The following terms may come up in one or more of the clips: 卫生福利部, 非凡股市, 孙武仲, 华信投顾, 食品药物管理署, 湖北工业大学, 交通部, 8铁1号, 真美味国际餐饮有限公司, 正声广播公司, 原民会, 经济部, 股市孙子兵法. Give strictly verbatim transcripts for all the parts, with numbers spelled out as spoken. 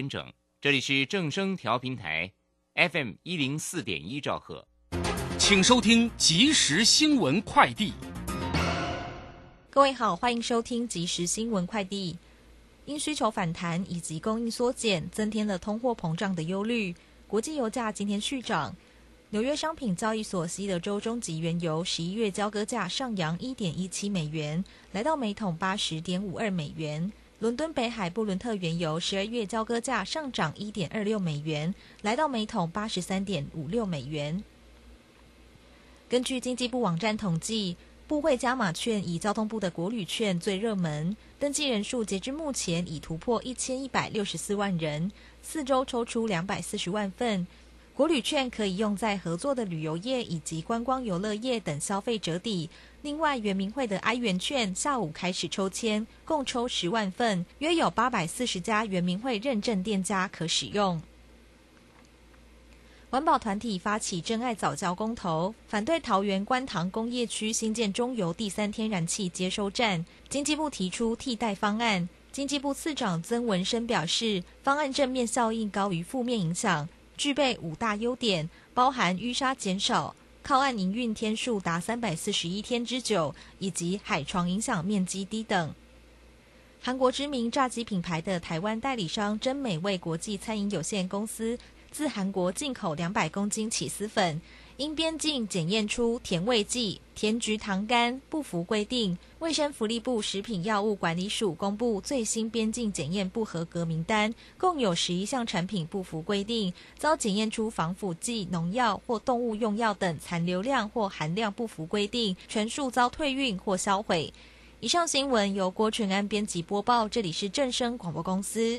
跟整，这里是正声调频台 F M 一零四点一兆赫，请收听即时新闻快递。各位好，欢迎收听即时新闻快递。因需求反弹以及供应缩减，增添了通货膨胀的忧虑。国际油价今天续涨，纽约商品交易所西德州中级原油十一月交割价上扬 一点一七 美元，来到每桶 八十点五二 美元。伦敦北海布伦特原油十二月交割价上涨 一点二六 美元，来到每桶 八十三点五六 美元。根据经济部网站统计，部会加码券以交通部的国旅券最热门，登记人数截至目前已突破一千一百六十四万人，四周抽出两百四十万份。国旅券可以用在合作的旅游业以及观光游乐业等消费折抵。另外，原民会的哀元券下午开始抽签，共抽十万份，约有八百四十家原民会认证店家可使用。环保团体发起珍爱藻礁公投，反对桃园观塘工业区新建中油第三天然气接收站。经济部提出替代方案，经济部次长曾文生表示，方案正面效应高于负面影响，具备五大优点，包含淤沙减少、靠岸营运天数达三百四十一天之久，以及海床影响面积低等。韩国知名炸鸡品牌的台湾代理商真美味国际餐饮有限公司自韩国进口两百公斤起司粉，因边境检验出甜味剂、甜菊糖苷不符规定，卫生福利部食品药物管理署公布最新边境检验不合格名单，共有十一项产品不符规定，遭检验出防腐剂、农药或动物用药等残留量或含量不符规定，全数遭退运或销毁。以上新闻由郭全安编辑播报，这里是正声广播公司。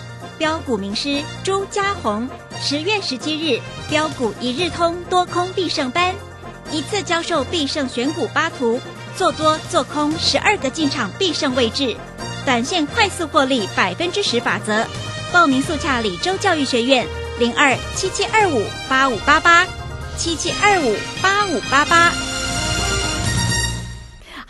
标股名师朱家红，十月十七日标股一日通多空必胜班，一次教授必胜选股八图，做多做空十二个进场必胜位置，短线快速获利百分之十法则。报名速洽李州教育学院零二七七二五八五八八七七二五八五八八。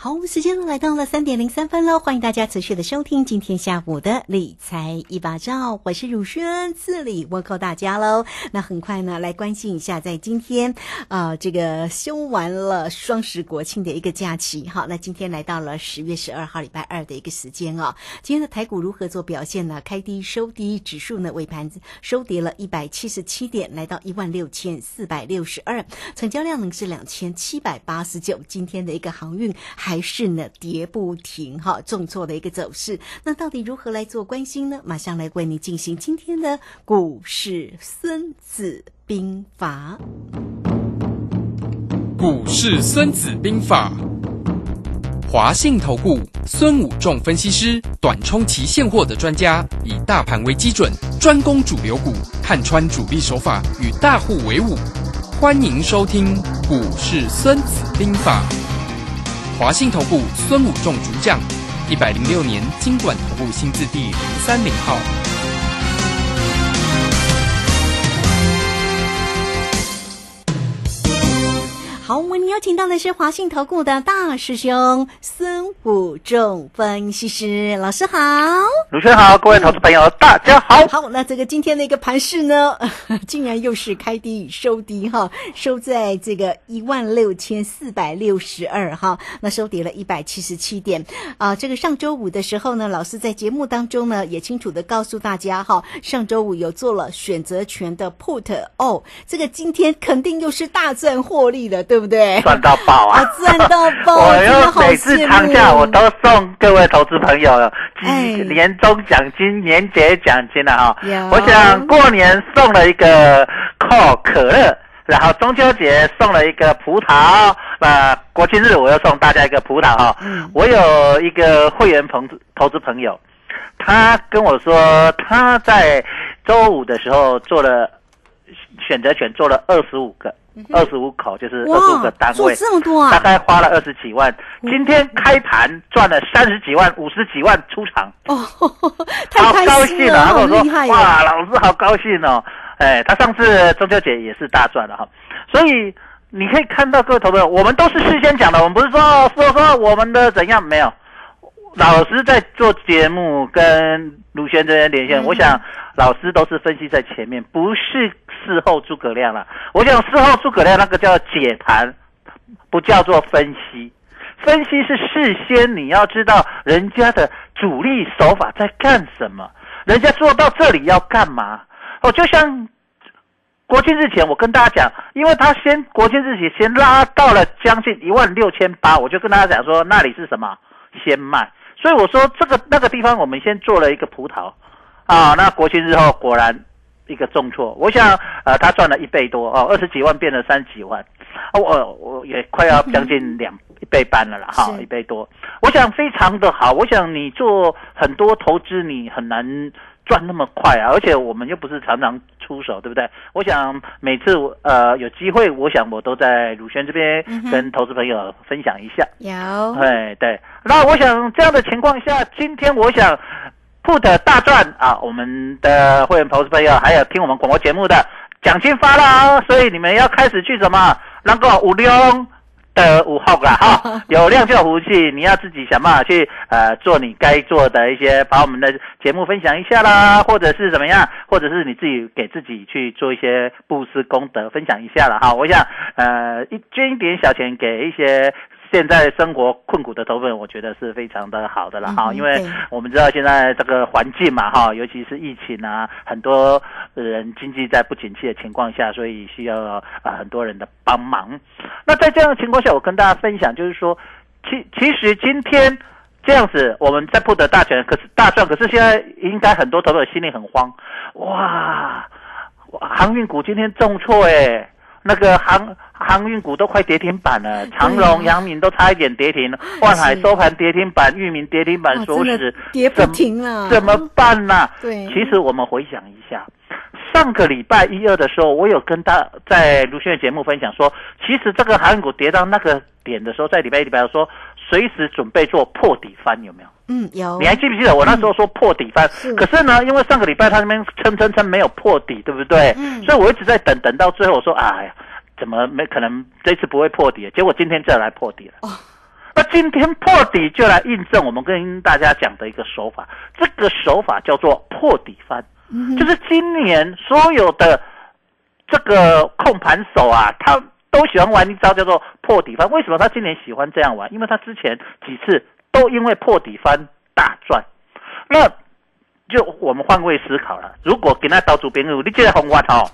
好，时间来到了三点零三分了，欢迎大家持续的收听今天下午的理财一把照，我是汝轩，自理问候大家喽。那很快呢，来关心一下，在今天啊、呃，这个休完了双十国庆的一个假期，好，那今天来到了十月十二号礼拜二的一个时间哦。今天的台股如何做表现呢？开低收低，指数呢尾盘收跌了一百七十七点，来到一万六千四百六十二，成交量呢是两千七百八十九。今天的一个航运还。还是呢跌不停哈，重挫的一个走势。那到底如何来做关心呢？马上来为你进行今天的股市孙子兵法。股市孙子兵法，华信投顾孙武仲分析师，短冲期现货的专家，以大盘为基准，专攻主流股，看穿主力手法，与大户为伍。欢迎收听股市孙子兵法。华信投顾孙武仲主讲，一百零六年金管投顾新字第零三零号。好，我们邀请到的是华信投顾的大师兄孙武仲分析师，老师好。主持人好，各位投资朋友大家好。好，那这个今天的一个盘势呢，竟然又是开低收低哈，收在这个一万六千四百六十二哈，那收跌了一百七十七点啊、呃。这个上周五的时候呢，老师在节目当中呢也清楚的告诉大家哈，上周五有做了选择权的 put 哦，这个今天肯定又是大赚获利了，对不对？赚到爆啊！啊赚到爆！我又每次长假我都送各位投资朋友了，年终奖金、年节奖金了、啊、哈。我想过年送了一个可可乐，然后中秋节送了一个葡萄，那国庆日我又送大家一个葡萄哈、啊嗯。我有一个会员朋投资朋友，他跟我说他在周五的时候做了选择权，做了二十五个。二十五口就是二十五个单位，这么多啊！大概花了二十几万。今天开盘赚了三十几万、五十几万出场，哦，太开心了，好高兴啊！好厉害啊！哇，老师好高兴哦！哎，他上次中秋节也是大赚了哈，所以你可以看到各位投资者，我们都是事先讲的，我们不是说说说我们的怎样没有。老师在做节目跟卢轩这边连线、嗯，我想老师都是分析在前面，不是事后诸葛亮啦。我想事后诸葛亮那个叫解盘，不叫做分析。分析是事先你要知道人家的主力手法在干什么，人家做到这里要干嘛。哦，就像国庆日前我跟大家讲，因为他先国庆日前先拉到了将近一万六千八，我就跟大家讲说那里是什么先卖。所以我说这个那个地方我们先做了一个葡萄啊，那国庆日后果然一个重挫，我想呃他赚了一倍多哦，二十几万变成三十几万，哦我我也快要将近两一倍半了啦哈、哦，一倍多，我想非常的好，我想你做很多投资你很难赚那么快啊，而且我们又不是常常出手，对不对？我想每次呃有机会，我想我都在鲁轩这边跟投资朋友分享一下。有、嗯，对对。那我想这样的情况下，今天我想 put 大赚啊，我们的会员投资朋友还有听我们广播节目的奖金发了、哦，所以你们要开始去什么？能够五六。的五号啦哈、哦，有量就有福气，你要自己想办法去呃做你该做的一些，把我们的节目分享一下啦，或者是怎么样，或者是你自己给自己去做一些布施功德，分享一下啦哈、哦。我想呃一捐一点小钱给一些现在生活困苦的投资人，我觉得是非常的好的啦哈、嗯，因为我们知道现在这个环境嘛哈，尤其是疫情啊，很多人经济在不景气的情况下，所以需要啊、呃、很多人的帮忙。那在这样的情况下，我跟大家分享就是说，其其实今天这样子我们在不得大赚，可是大赚，可是现在应该很多投资人心里很慌，哇，航运股今天重挫哎、欸。那个航航运股都快跌停板了，长荣、阳明都差一点跌停，万海收盘跌停板，裕民跌停板，所使跌不停了，怎么办呢、啊？对，其实我们回想一下，上个礼拜一二的时候，我有跟大在卢轩的节目分享说，其实这个航运股跌到那个点的时候，在礼拜一礼拜二说，随时准备做破底翻，有没有？嗯，有。你还记不记得我那时候说破底翻、嗯？可是呢，因为上个礼拜他那边撑撑撑没有破底，对不对？嗯。所以我一直在等，等到最后我说，哎呀，怎么没可能这次不会破底？结果今天就来破底了。哦。那今天破底就来印证我们跟大家讲的一个手法，这个手法叫做破底翻，嗯、就是今年所有的这个控盘手啊，他都喜欢玩一招叫做破底翻。为什么他今年喜欢这样玩？因为他之前几次。都因为破底翻大赚，那就我们换位思考了。如果给他投资朋友，你这个方法吼，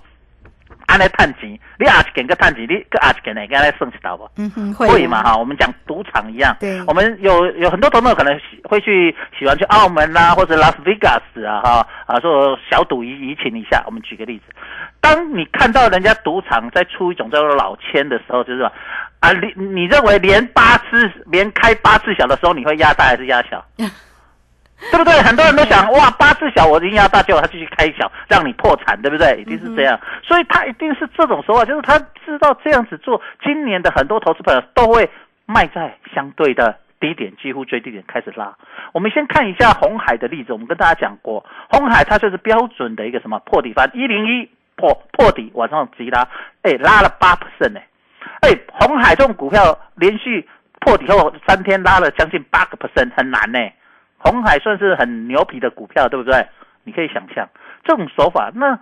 安尼赚钱，你也是捡个赚钱，你个也是捡哪个来算一道不？嗯哼，会嘛哈。我们讲赌场一样，对，我们有有很多朋友可能会去喜欢去澳门啦、啊，或者拉斯维加斯啊哈啊，说小赌怡怡情一下。我们举个例子，当你看到人家赌场在出一种叫做老千的时候，就是。啊，你你认为连八次连开八次小的时候，你会压大还是压小？对不对？很多人都想哇，八次小我已经压大，结果他继续开小，让你破产，对不对？一定是这样，嗯、所以他一定是这种手法，就是他知道这样子做，今年的很多投资朋友都会卖在相对的低点，几乎最低点开始拉。我们先看一下鸿海的例子，我们跟大家讲过，鸿海它就是标准的一个什么破底翻，一零一破破底往上急拉，哎，拉了八 percent 哎。哎，鸿海这种股票连续破底后三天拉了将近八个 percent， 很难呢、欸。鸿海算是很牛皮的股票，对不对？你可以想象这种手法。那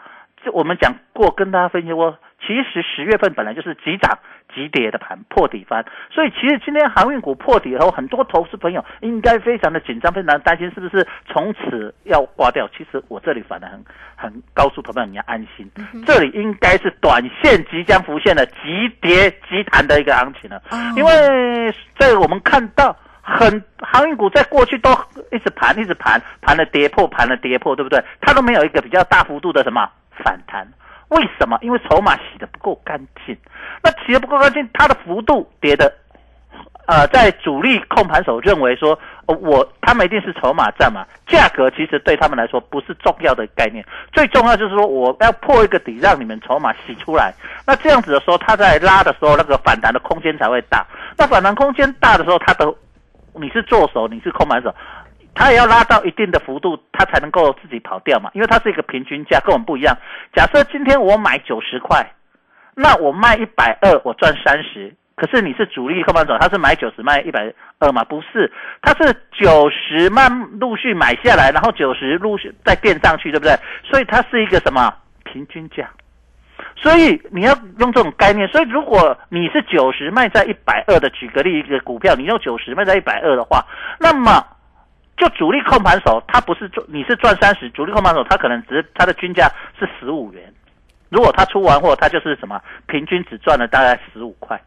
我们讲过，跟大家分析过，其实十月份本来就是急涨急跌的盘，破底翻。所以其实今天航运股破底后，很多投资朋友应该非常的紧张，非常担心是不是从此要挂掉。其实我这里反而很很告诉投资朋友你要安心，嗯、这里应该是短线即将浮现的急跌急弹的一个行情了。哦、因为在我们看到很航运股在过去都一直盘一直盘，盘了跌破，盘了跌破，对不对？它都没有一个比较大幅度的什么反弹，为什么？因为筹码洗得不够干净。那洗得不够干净，它的幅度跌的，呃，在主力控盘手认为说，呃、我他们一定是筹码战嘛，价格其实对他们来说不是重要的概念，最重要就是说我要破一个底，让你们筹码洗出来。那这样子的时候，它在拉的时候，那个反弹的空间才会大。那反弹空间大的时候，它的你是做手，你是控盘手。它也要拉到一定的幅度，它才能够自己跑掉嘛，因为它是一个平均价，跟我们不一样。假设今天我买九十块，那我卖一百二十，我赚三十。可是你是主力控盘手，他是买九十卖一百二十嘛？不是，他是九十卖陆续买下来，然后九十陆续再垫上去，对不对？所以它是一个什么平均价？所以你要用这种概念。所以如果你是九十卖在一百二十的，举个例一个股票，你用九十卖在一百二十的话，那么就主力控盘手，他不是赚，你是赚三十，主力控盘手他可能只是他的均价是十五元，如果他出完货，他就是什么平均只赚了大概十五块。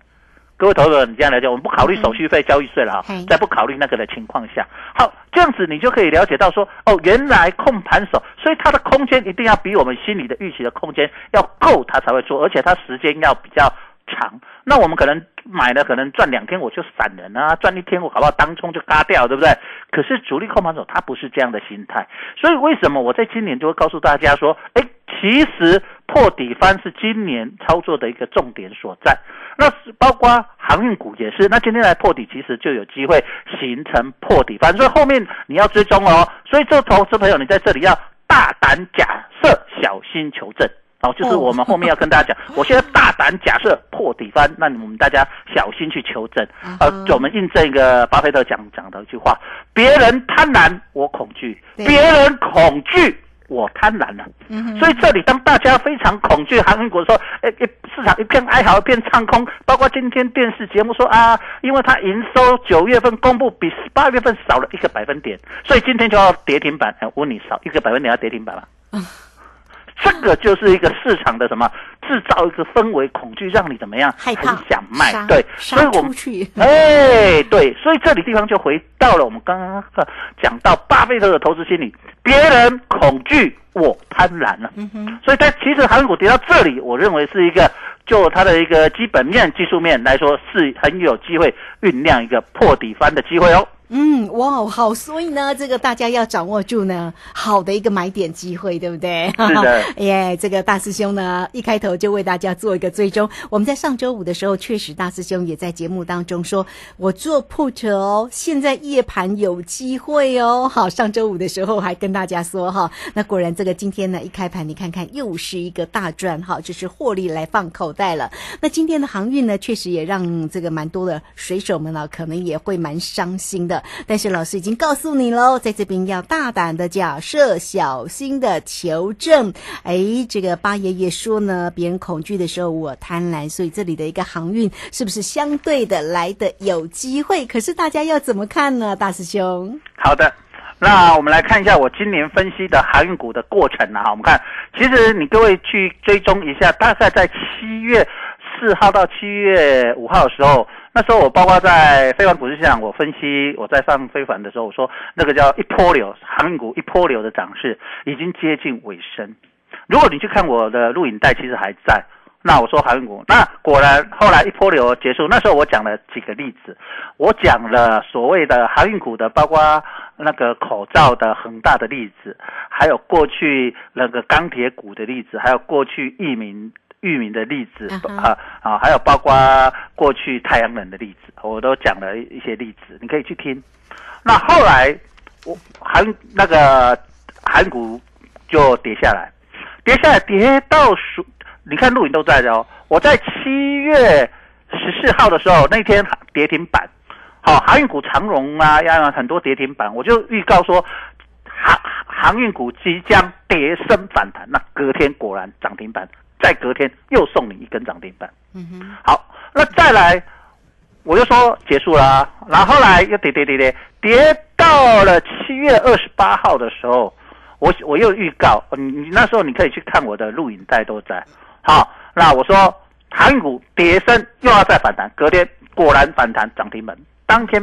各位投资者，你这样了解，我们不考虑手续费、交易税了哈，在不考虑那个的情况下，好，这样子你就可以了解到说，哦，原来控盘手，所以他的空间一定要比我们心里的预期的空间要够，他才会做，而且他时间要比较长。那我们可能买了，可能赚两天我就散人啊，赚一天我搞不好当冲就嘎掉，对不对？可是主力控盘手他不是这样的心态，所以为什么我在今年就会告诉大家说，哎，其实破底翻是今年操作的一个重点所在。那包括航运股也是，那今天来破底，其实就有机会形成破底翻，所以后面你要追踪哦。所以这投资朋友，你在这里要大胆假设，小心求证。好、哦，就是我们后面要跟大家讲，我现在大胆假设破底翻，那我们大家小心去求证。呃，我们印证一个巴菲特讲讲的一句话：别人贪婪，我恐惧；别人恐惧，我贪婪了。嗯、所以这里当大家非常恐惧航运股的时候，诶、欸，市场一片哀嚎，一片唱空。包括今天电视节目说啊，因为它营收九月份公布比八月份少了一个百分点，所以今天就要跌停板。欸、我问你，少一个百分点要跌停板吗？嗯，这个就是一个市场的什么，制造一个氛围恐惧，让你怎么样害怕，很想卖，对，所以我们哎，对，所以这里地方就回到了我们刚刚讲到巴菲特的投资心理，别人恐惧，我贪婪了。嗯哼，所以它其实航运股跌到这里，我认为是一个就它的一个基本面、技术面来说，是很有机会酝酿一个破底翻的机会哦。嗯，哇，好，所以呢，这个大家要掌握住呢，好的一个买点机会，对不对？是的，耶，这个大师兄呢，一开头就为大家做一个追踪。我们在上周五的时候，确实大师兄也在节目当中说，我做 put 哦，现在夜盘有机会哦。好，上周五的时候还跟大家说哈，那果然这个今天呢，一开盘你看看又是一个大赚哈，就是获利来放口袋了。那今天的航运呢，确实也让这个蛮多的水手们呢、啊，可能也会蛮伤心的。但是老师已经告诉你咯，在这边要大胆的假设，小心的求证。诶，这个巴爷爷说呢，别人恐惧的时候我贪婪，所以这里的一个航运是不是相对的来的有机会？可是大家要怎么看呢，大师兄？好的，那我们来看一下我今年分析的航运股的过程啊。我们看，其实你各位去追踪一下，大概在七月四号到七月五号的时候，那时候我包括在非凡股市市场，我分析，我在上非凡的时候，我说那个叫一波流，航运股一波流的涨势已经接近尾声。如果你去看我的录影带，其实还在。那我说航运股，那果然后来一波流结束。那时候我讲了几个例子，我讲了所谓的航运股的，包括那个口罩的恒大的例子，还有过去那个钢铁股的例子，还有过去域名。域名的例子啊、uh huh. 啊，还有包括过去太阳能的例子，我都讲了一些例子，你可以去听。那后来我韩那个韩股就跌下来，跌下来跌到数，你看录影都在的哦。我在七月十四号的时候，那天跌停板，好、哦，航运股长荣啊，呀很多跌停板，我就预告说航航运股即将跌升反弹，那隔天果然涨停板，再隔天又送你一根涨停板。嗯哼，好，那再来我就说结束了、啊，然后后来又跌跌跌跌跌到了七月二十八号的时候，我我又预告你，你那时候你可以去看我的录影带都在。好、哦，那我说。航运股跌升又要再反弹，隔天果然反弹涨停板，当天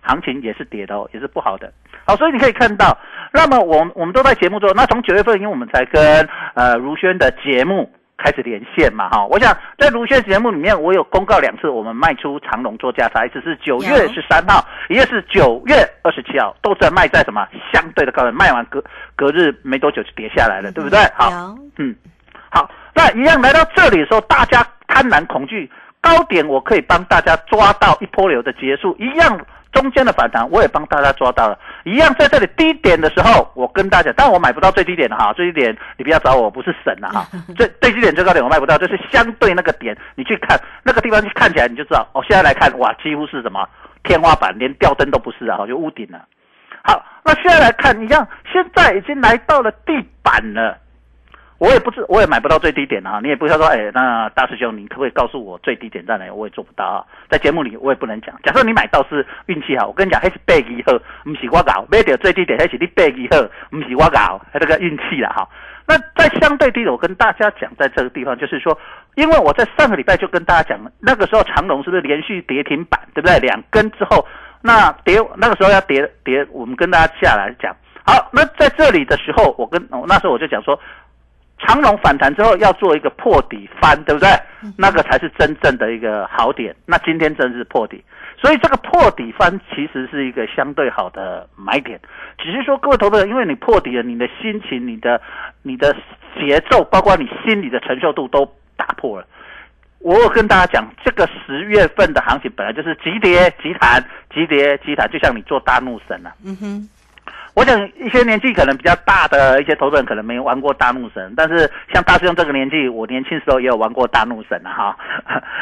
行情也是跌的哦，也是不好的。好，所以你可以看到，那么我们我们都在节目中，那从九月份因为我们才跟呃如轩的节目开始连线嘛，哈、哦，我想在如轩节目里面我有公告两次，我们卖出长荣做价差，一次是九月十三号，一个是九月二十七号，都在卖在什么相对的高点，卖完隔隔日没多久就跌下来了，嗯、对不对？好，嗯，好，那一样来到这里的时候，大家。贪婪恐惧高点，我可以帮大家抓到一波流的结束，一样中间的反弹我也帮大家抓到了，一样在这里低点的时候，我跟大家，但我买不到最低点的哈，最低点你不要找我，我不是神啊哈，最最低点最高点我卖不到，就是相对那个点，你去看那个地方去看起来你就知道，哦，现在来看哇，几乎是什么天花板，连吊灯都不是啊，就屋顶了。好，那现在来看一样，现在已经来到了地板了。我也不知，我也买不到最低点啊！你也不要说，哎、欸，那大师兄，你可不可以告诉我最低点在哪？我也做不到啊，在节目里我也不能讲。假设你买到是运气好，我跟你讲，那是背一号，不是我搞；买到最低点，那是你背一号，不是我搞，那个运气了哈。那在相对低点，我跟大家讲，在这个地方就是说，因为我在上个礼拜就跟大家讲，那个时候长荣是不是连续跌停板，对不对？两根之后，那跌那个时候要跌跌，我们跟大家下来讲。好，那在这里的时候，我跟、哦、那时候我就讲说。长荣反弹之后要做一个破底翻，对不对？那个才是真正的一个好点。那今天真是破底，所以这个破底翻其实是一个相对好的买点。只是说各位投资人，因为你破底了，你的心情、你的、你的节奏，包括你心理的承受度都打破了。我有跟大家讲，这个十月份的行情本来就是急跌急弹、急跌急弹，就像你做大怒神啊。嗯哼。我想一些年纪可能比较大的一些投资人可能没玩过大怒神，但是像大师兄这个年纪，我年轻时候也有玩过大怒神了、啊、哈。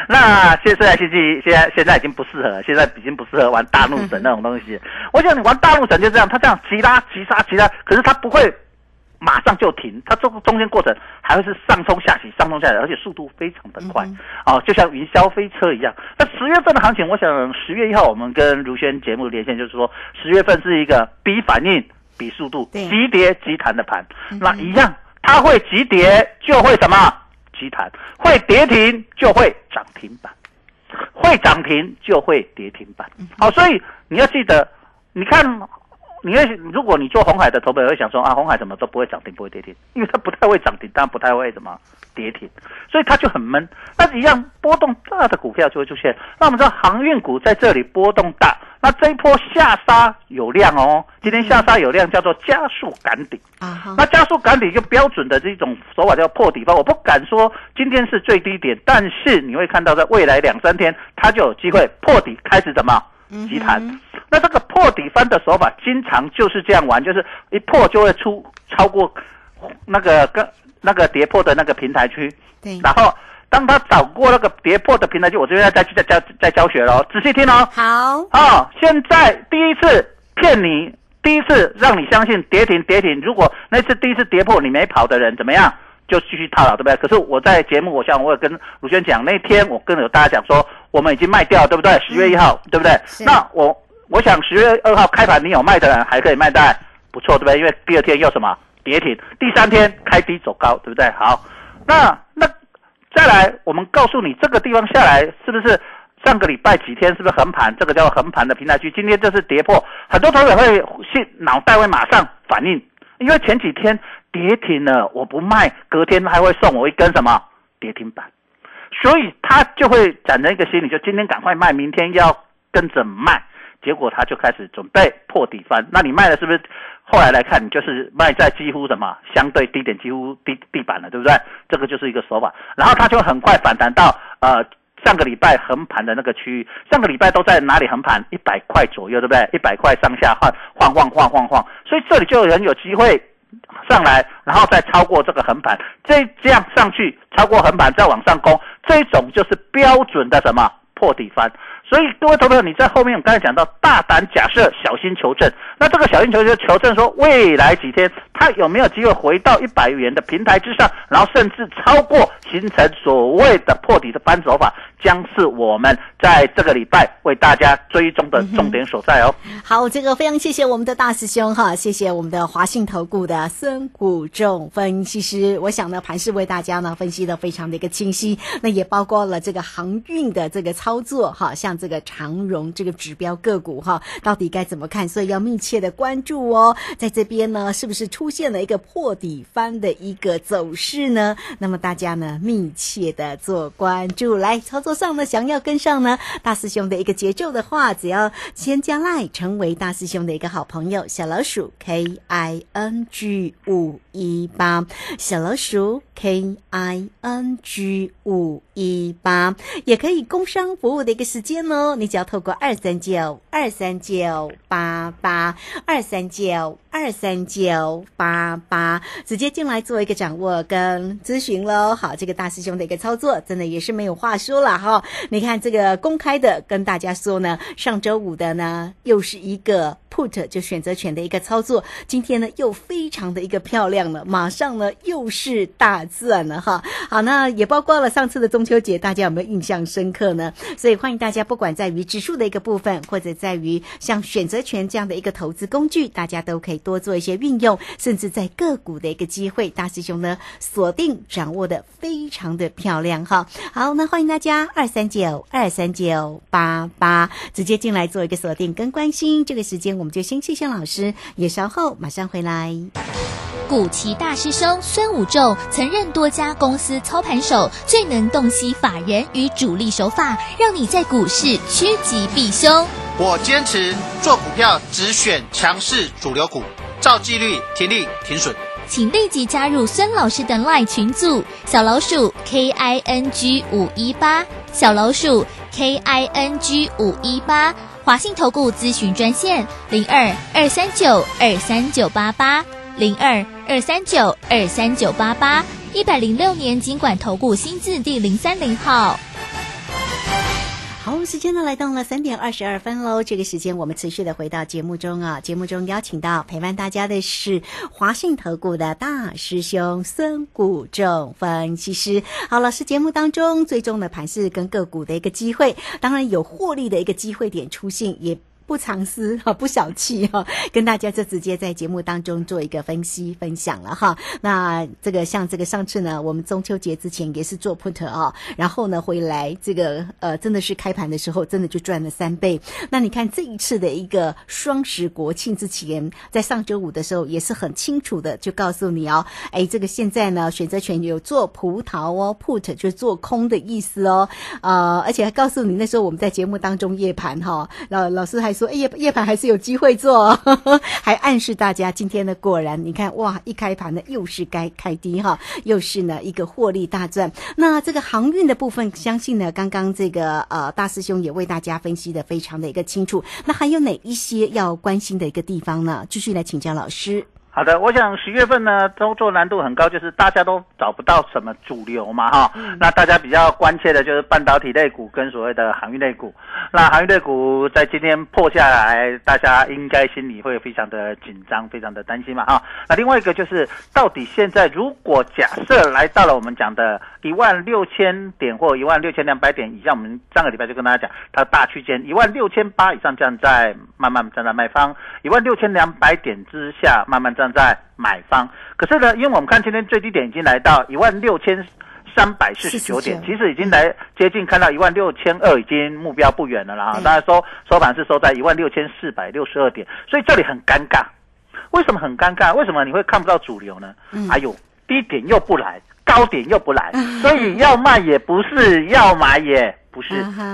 那现在现在现在现在已经不适合了，现在已经不适合玩大怒神那种东西。我想你玩大怒神就这样，他这样急拉急杀急拉，可是他不会马上就停，它中中间过程还会是上冲下洗，上冲下洗，而且速度非常的快，嗯嗯啊，就像云霄飞车一样。那十月份的行情，我想十月一号我们跟如轩节目连线，就是说十月份是一个比反应、比速度、急跌急弹的盘。嗯嗯那一样，它会急跌就会什么急弹，会跌停就会涨停板，会涨停就会跌停板。好，所以你要记得，你看。你会，如果你做红海的投资人会想说啊，红海怎么都不会涨停，不会跌停，因为它不太会涨停，但不太会怎么跌停，所以它就很闷。那一样波动大的股票就会出现。那我们知道航运股在这里波动大，那这一波下杀有量哦，今天下杀有量叫做加速赶底啊。嗯、那加速赶底就标准的这种手法叫破底方，我不敢说今天是最低点，但是你会看到在未来两三天它就有机会破底开始怎么急弹。嗯那这个破底翻的手法经常就是这样玩，就是一破就会出超过那个跟那个跌破的那个平台区，然后当他找过那个跌破的平台区，我这边再去再教再教学咯，仔细听哦。好哦，现在第一次骗你，第一次让你相信跌停跌停，如果那次第一次跌破你没跑的人怎么样？就继续套牢，对不对？可是我在节目，我想我也跟鲁轩讲，那天我跟有大家讲说，我们已经卖掉了，对不对？十月一号，嗯、对不对？那我。我想十月二号开盘你有卖的人还可以卖在不错，对不对？因为第二天又什么跌停，第三天开低走高，对不对？好，那那再来我们告诉你这个地方下来是不是上个礼拜几天是不是横盘，这个叫横盘的平台区，今天这是跌破，很多投资者会脑袋会马上反应，因为前几天跌停了我不卖，隔天还会送我一根什么跌停板，所以他就会产生一个心理，就今天赶快卖，明天要跟着卖，结果他就开始准备破底翻，那你卖了是不是？后来来看，你就是卖在几乎什么相对低点，几乎地地板了，对不对？这个就是一个手法，然后他就很快反弹到呃上个礼拜横盘的那个区域，上个礼拜都在哪里横盘？一百块左右，对不对？一百块上下换晃晃晃晃晃，所以这里就有人有机会上来，然后再超过这个横盘，这这样上去超过横盘再往上攻，这种就是标准的什么？破底翻。所以各位投票，你在后面我刚才讲到大胆假设，小心求证。那这个小心求证，求证说未来几天它有没有机会回到一百元的平台之上，然后甚至超过，形成所谓的破底的翻手法，将是我们在这个礼拜为大家追踪的重点所在哦。嗯、好，这个非常谢谢我们的大师兄哈，谢谢我们的华信投顾的孙谷仲分析师。我想呢，盘势为大家呢分析的非常的一个清晰，那也包括了这个航运的这个操作哈，像这个长荣这个指标个股哈，到底该怎么看？所以要密切的关注哦，在这边呢，是不是出现了一个破底翻的一个走势呢？那么大家呢密切的做关注，来操作上呢，想要跟上呢大师兄的一个节奏的话，只要先加 LINE 成为大师兄的一个好朋友，小老鼠 K I N G 五一八， 小老鼠 K I N G 五一八， 也可以工商服务的一个时间哦，你只要透过二三九 二三九 八八 二三九 二三九 八八直接进来做一个掌握跟咨询咯。好，这个大师兄的一个操作真的也是没有话说了哈。你看这个公开的跟大家说呢，上周五的呢又是一个 put 就选择权的一个操作，今天呢又非常的一个漂亮了，马上呢又是大赚了哈。好，那也包括了上次的中秋节，大家有没有印象深刻呢？所以欢迎大家不管在于指数的一个部分，或者在于像选择权这样的一个投资工具，大家都可以多做一些运用，甚至在个股的一个机会，大师兄呢锁定掌握的非常的漂亮哈。好，那欢迎大家二三九 二三九 八八直接进来做一个锁定跟关心。这个时间我们就先谢谢老师，也稍后马上回来。古奇大师兄孙武仲曾任多家公司操盘手，最能洞悉法人与主力手法，让你在股市趋吉避凶。我坚持做股票只选强势主流股，照纪律停利停损。请立即加入孙老师的 LINE 群组，小老鼠 K I N G 五一八， 小老鼠 K I N G 五一八， 华信投顾咨询专线零二 二三九 二三九八八，零二 二三九 二三九八八，一百零六年金管投顾新字第零三零号。好，时间呢来到了三点二十二分喽。这个时间我们持续的回到节目中啊，节目中邀请到陪伴大家的是华信投顾的大师兄孙谷仲分析师。好，老师节目当中最终的盘势跟个股的一个机会，当然有获利的一个机会点出现，也不藏私不小气哈，跟大家就直接在节目当中做一个分析分享了哈。那这个像这个上次呢，我们中秋节之前也是做 put 啊，然后呢回来这个呃真的是开盘的时候真的就赚了三倍。那你看这一次的一个双十国庆之前，在上周五的时候也是很清楚的就告诉你哦，哎这个现在呢选择权有做葡萄哦 ，put 就做空的意思哦，呃而且还告诉你那时候我们在节目当中夜盘哈，老老师还说夜夜盘还是有机会做，呵呵，还暗示大家今天呢，果然你看哇，一开盘呢又是该开低哈，又是呢一个获利大赚。那这个航运的部分，相信呢刚刚这个呃大师兄也为大家分析的非常的一个清楚。那还有哪一些要关心的一个地方呢？继续来请教老师。好的，我想十月份呢，操作难度很高，就是大家都找不到什么主流嘛，哈、嗯。那大家比较关切的就是半导体类股跟所谓的航运类股。那航运类股在今天破下来，大家应该心里会非常的紧张，非常的担心嘛，哈。那另外一个就是，到底现在如果假设来到了我们讲的一万六千点或一万六千两百点以上，我们上个礼拜就跟大家讲，它大区间一万六千八以上站在慢慢站在卖方，一万六千两百点之下慢慢站在买方。可是呢，因为我们看今天最低点已经来到一万六千三百四十九点，其实已经来接近看到一万六千二，已经目标不远了啦、嗯、当然收收盘是收在一万六千四百六十二点，所以这里很尴尬。为什么很尴尬？为什么你会看不到主流呢？还有、嗯哎、低点又不来，高点又不来，所以要卖也不是，要买也不是。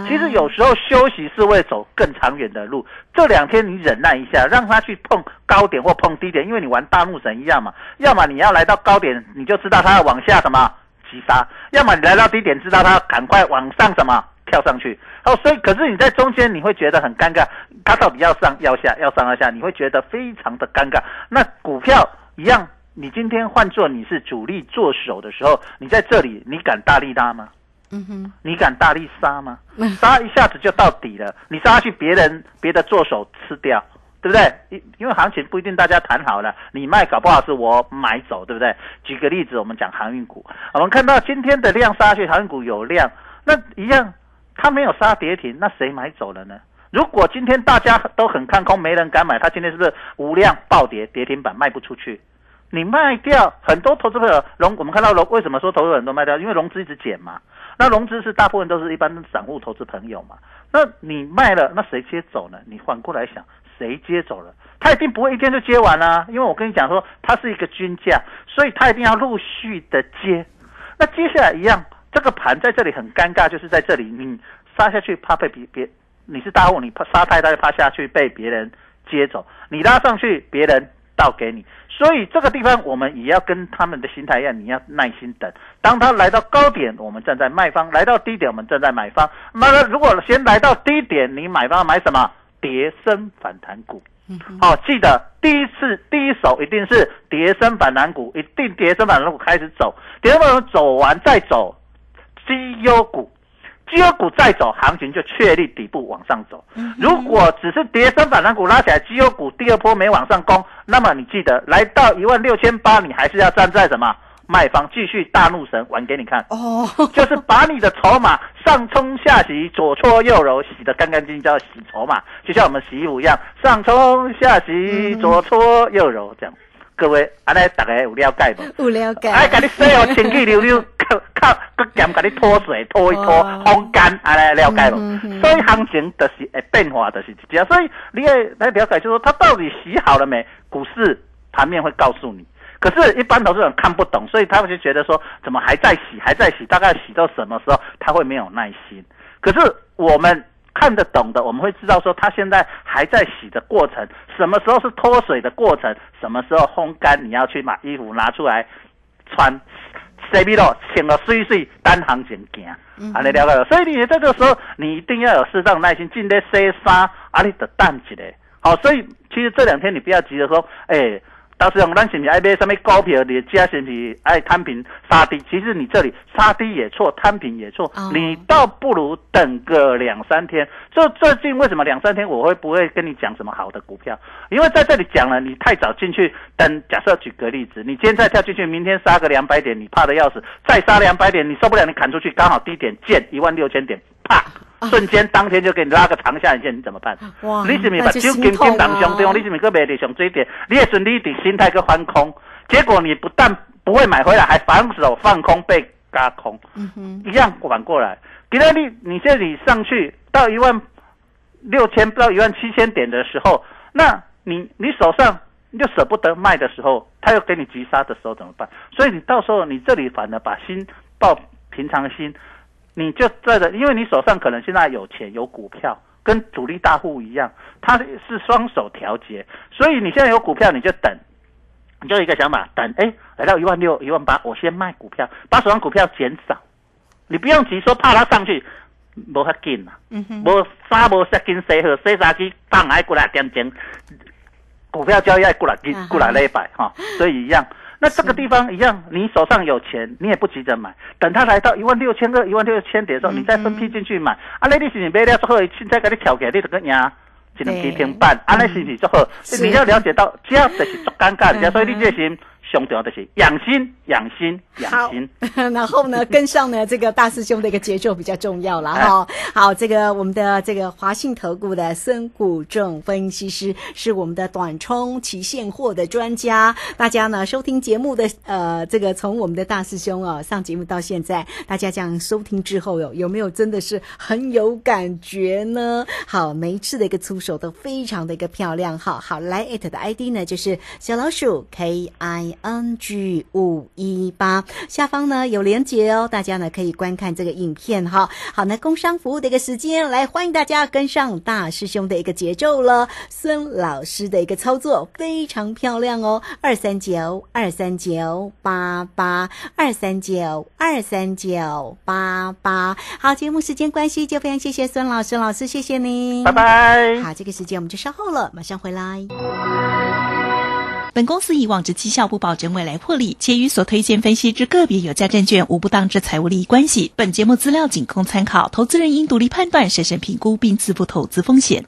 其实有时候休息是为走更长远的路，这两天你忍耐一下，让他去碰高点或碰低点，因为你玩大怒神一样嘛，要么你要来到高点你就知道他要往下什么急杀，要么你来到低点知道他要赶快往上什么跳上去。好，所以可是你在中间你会觉得很尴尬，他到底要上要下，要上要下，你会觉得非常的尴尬。那股票一样，你今天换做你是主力做手的时候，你在这里你敢大力拉吗？嗯哼，你敢大力杀吗？杀一下子就到底了，你杀去别人别的做手吃掉，对不对？因因为行情不一定大家谈好了，你卖搞不好是我买走，对不对？举个例子，我们讲航运股，我们看到今天的量杀去，航运股有量，那一样它没有杀跌停，那谁买走了呢？如果今天大家都很看空，没人敢买，它今天是不是无量暴跌，跌停板卖不出去？你卖掉很多投资朋友，融我们看到融为什么说投资朋友很多卖掉？因为融资一直减嘛。那融资是大部分都是一般散户投资朋友嘛。那你卖了，那谁接走呢？你反过来想，谁接走了？他一定不会一天就接完啊，因为我跟你讲说，它是一个均价，所以他一定要陆续的接。那接下来一样，这个盘在这里很尴尬，就是在这里你杀下去，怕被别别，你是大户，你杀太大就怕下去被别人接走，你拉上去，别人倒给你。所以这个地方我们也要跟他们的心态一样，你要耐心等。当他来到高点，我们站在卖方；来到低点，我们站在买方。那如果先来到低点，你买方买什么？跌升反弹股。好、哦，记得第一次第一手一定是跌升反弹股，一定跌升反弹股开始走，跌升反弹股走完再走绩优股。绩优股再走，行情就确立底部往上走。如果只是跌升反弹股拉起来，绩优股第二波没往上攻，那么你记得来到一万六千八，你还是要站在什么卖方，继续大怒神玩给你看。哦，就是把你的筹码上冲下洗，左搓右揉，洗得干干净净，叫洗筹码，就像我们洗衣服一样，上冲下洗，左搓右揉这样。各位，安尼大家有了解无？有了解。哎，给你洗哦，清气溜溜。靠，佮咸甲你拖水拖一拖，烘干，安尼了解咯。所以行情就是会变化，就是这样。所以你要来了解，就是说它到底洗好了没？股市盘面会告诉你。可是，一般投资人看不懂，所以他们就觉得说，怎么还在洗，还在洗？大概洗到什么时候，他会没有耐心。可是我们看得懂的，我们会知道说，它现在还在洗的过程，什么时候是脱水的过程，什么时候烘干，你要去把衣服拿出来穿。洗米咯，穿了水水，单行情行，安尼了解了。所以你在这个时候，你一定要有适当耐心，进来洗衫，啊，你得等一下。好、哦，所以其实这两天你不要急着说，哎、欸，到时候咱是不是爱买什么股票？你家是不是爱摊平杀低？其实你这里杀低也错，摊平也错，哦、你倒不如等个两三天。所以最近为什么两三天我会不会跟你讲什么好的股票？因为在这里讲了，你太早进去，等假设举个例子，你今天再跳进去，明天杀个两百点，你怕的要死，再杀两百点，你受不了，你砍出去，刚好低点见一万六千点，啪，瞬间当天就给你拉个长下影线，你怎么办？哇，你是不是把手金金挡上中，你是不是搁卖在上最点？你也顺利的心态搁翻空，结果你不但不会买回来，还反手放空被嘎空，嗯哼，一样反过来。今天你你这里上去到一万六千到一万七千点的时候，那你你手上你就舍不得卖的时候，他又给你急杀的时候怎么办？所以你到时候你这里反而把心抱平常心，你就在这，因为你手上可能现在有钱有股票，跟主力大户一样，他是双手调节，所以你现在有股票你就等。你就一个想法，等哎来到一万六、一万八，我先卖股票，把手上股票减少。你不用急说怕它上去，无遐紧啦，无啥无杀紧，洗好洗衫机放来过来点钱，股票交易过来几过来了一百哈，所以一样。那这个地方一样，你手上有钱，你也不急着买，等它来到一万六千个、一万六千点的时候，你再分批进去买。啊，那你是你买了之后，现在给你调起来，你就个赢。只能几天半，安尼是不是就好？你要了解到，这就是足尴尬的，所以你这心上重要的是养心、养心、养心。然后呢，跟上呢这个大师兄的一个节奏比较重要了哈。好，这个我们的这个华信投顾的孙股正分析师是我们的短冲期现货的专家。大家呢收听节目的呃这个从我们的大师兄啊、哦、上节目到现在，大家这样收听之后有有没有真的是很有感觉呢？好，每一次的一个出手都非常的一个漂亮哈。好，来 at 的 I D 呢就是小老鼠 K I。N G 五一八 下方呢有连结哦，大家呢可以观看这个影片哈。好，那工商服务的一个时间，来欢迎大家跟上大师兄的一个节奏了。孙老师的一个操作非常漂亮哦，二三九 二三九 八八 二三九 二三九 八八。好，节目时间关系就非常谢谢孙老师，老师谢谢您，拜拜。好，这个时间我们就稍后了，马上回来。本公司以往之绩效不保证未来获利，且与所推荐分析之个别有价证券无不当之财务利益关系。本节目资料仅供参考，投资人应独立判断、审慎评估并自负投资风险。